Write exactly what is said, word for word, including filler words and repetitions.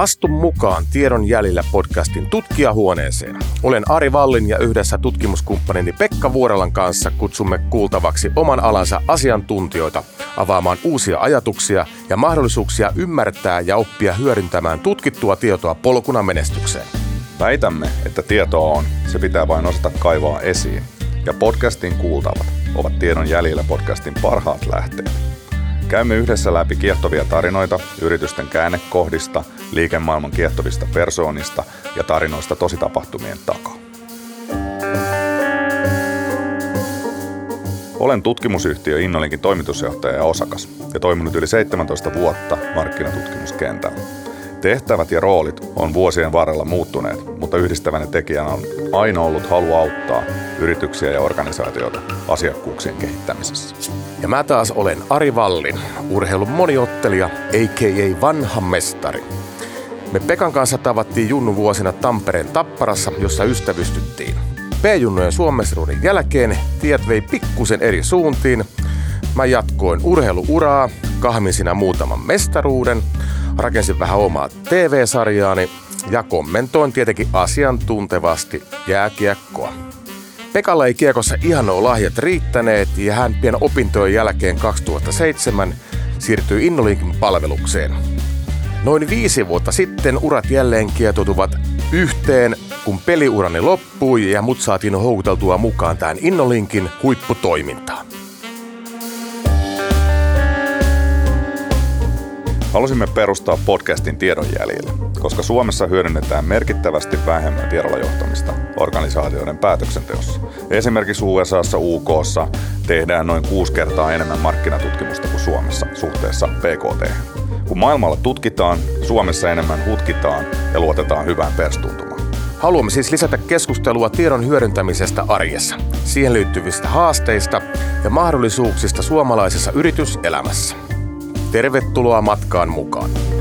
Astu mukaan Tiedon jäljillä -podcastin tutkijahuoneeseen. Olen Ari Vallin ja yhdessä tutkimuskumppanini Pekka Vuorelan kanssa kutsumme kuultavaksi oman alansa asiantuntijoita avaamaan uusia ajatuksia ja mahdollisuuksia ymmärtää ja oppia hyödyntämään tutkittua tietoa polkuna menestykseen. Väitämme, että tietoa on, se pitää vain osata kaivaa esiin. Ja podcastin kuultavat ovat Tiedon jäljillä -podcastin parhaat lähteet. Käymme yhdessä läpi kiehtovia tarinoita yritysten käännekohdista, liikemaailman kiehtovista persoonista ja tarinoista tositapahtumien takaa. Olen tutkimusyhtiö InnoLinkin toimitusjohtaja ja osakas ja toiminut yli seitsemäntoista vuotta markkinatutkimuskentällä. Tehtävät ja roolit on vuosien varrella muuttuneet, mutta yhdistävänä tekijänä on aina ollut halu auttaa yrityksiä ja organisaatioita asiakkuuksien kehittämisessä. Ja mä taas olen Ari Vallin, urheilun moniottelija, a k a vanha mestari. Me Pekan kanssa tavattiin junnu vuosina Tampereen Tapparassa, jossa ystävystyttiin. P-junnojen Suomessaruuden jälkeen tiet vei pikkusen eri suuntiin. Mä jatkoin urheiluuraa, kahmin siinä muutaman mestaruuden, rakensin vähän omaa T V-sarjaani ja kommentoin tietenkin asiantuntevasti jääkiekkoa. Pekalla ei kiekossa ihanoo lahjat riittäneet ja hän pian opintojen jälkeen kaksituhattaseitsemän siirtyi InnoLinkin palvelukseen. Noin viisi vuotta sitten urat jälleen kietoutuvat yhteen, kun peliurani loppui ja mut saatiin houkuteltua mukaan tämän InnoLinkin huipputoimintaan. Halusimme perustaa podcastin Tiedon jäljillä, koska Suomessa hyödynnetään merkittävästi vähemmän tiedolla johtamista organisaatioiden päätöksenteossa. Esimerkiksi U S A:ssa, U K:ssa tehdään noin kuusi kertaa enemmän markkinatutkimusta kuin Suomessa suhteessa B K T. Kun maailmalla tutkitaan, Suomessa enemmän hutkitaan ja luotetaan hyvään perstuntumaan. Haluamme siis lisätä keskustelua tiedon hyödyntämisestä arjessa, siihen liittyvistä haasteista ja mahdollisuuksista suomalaisessa yrityselämässä. Tervetuloa matkaan mukaan!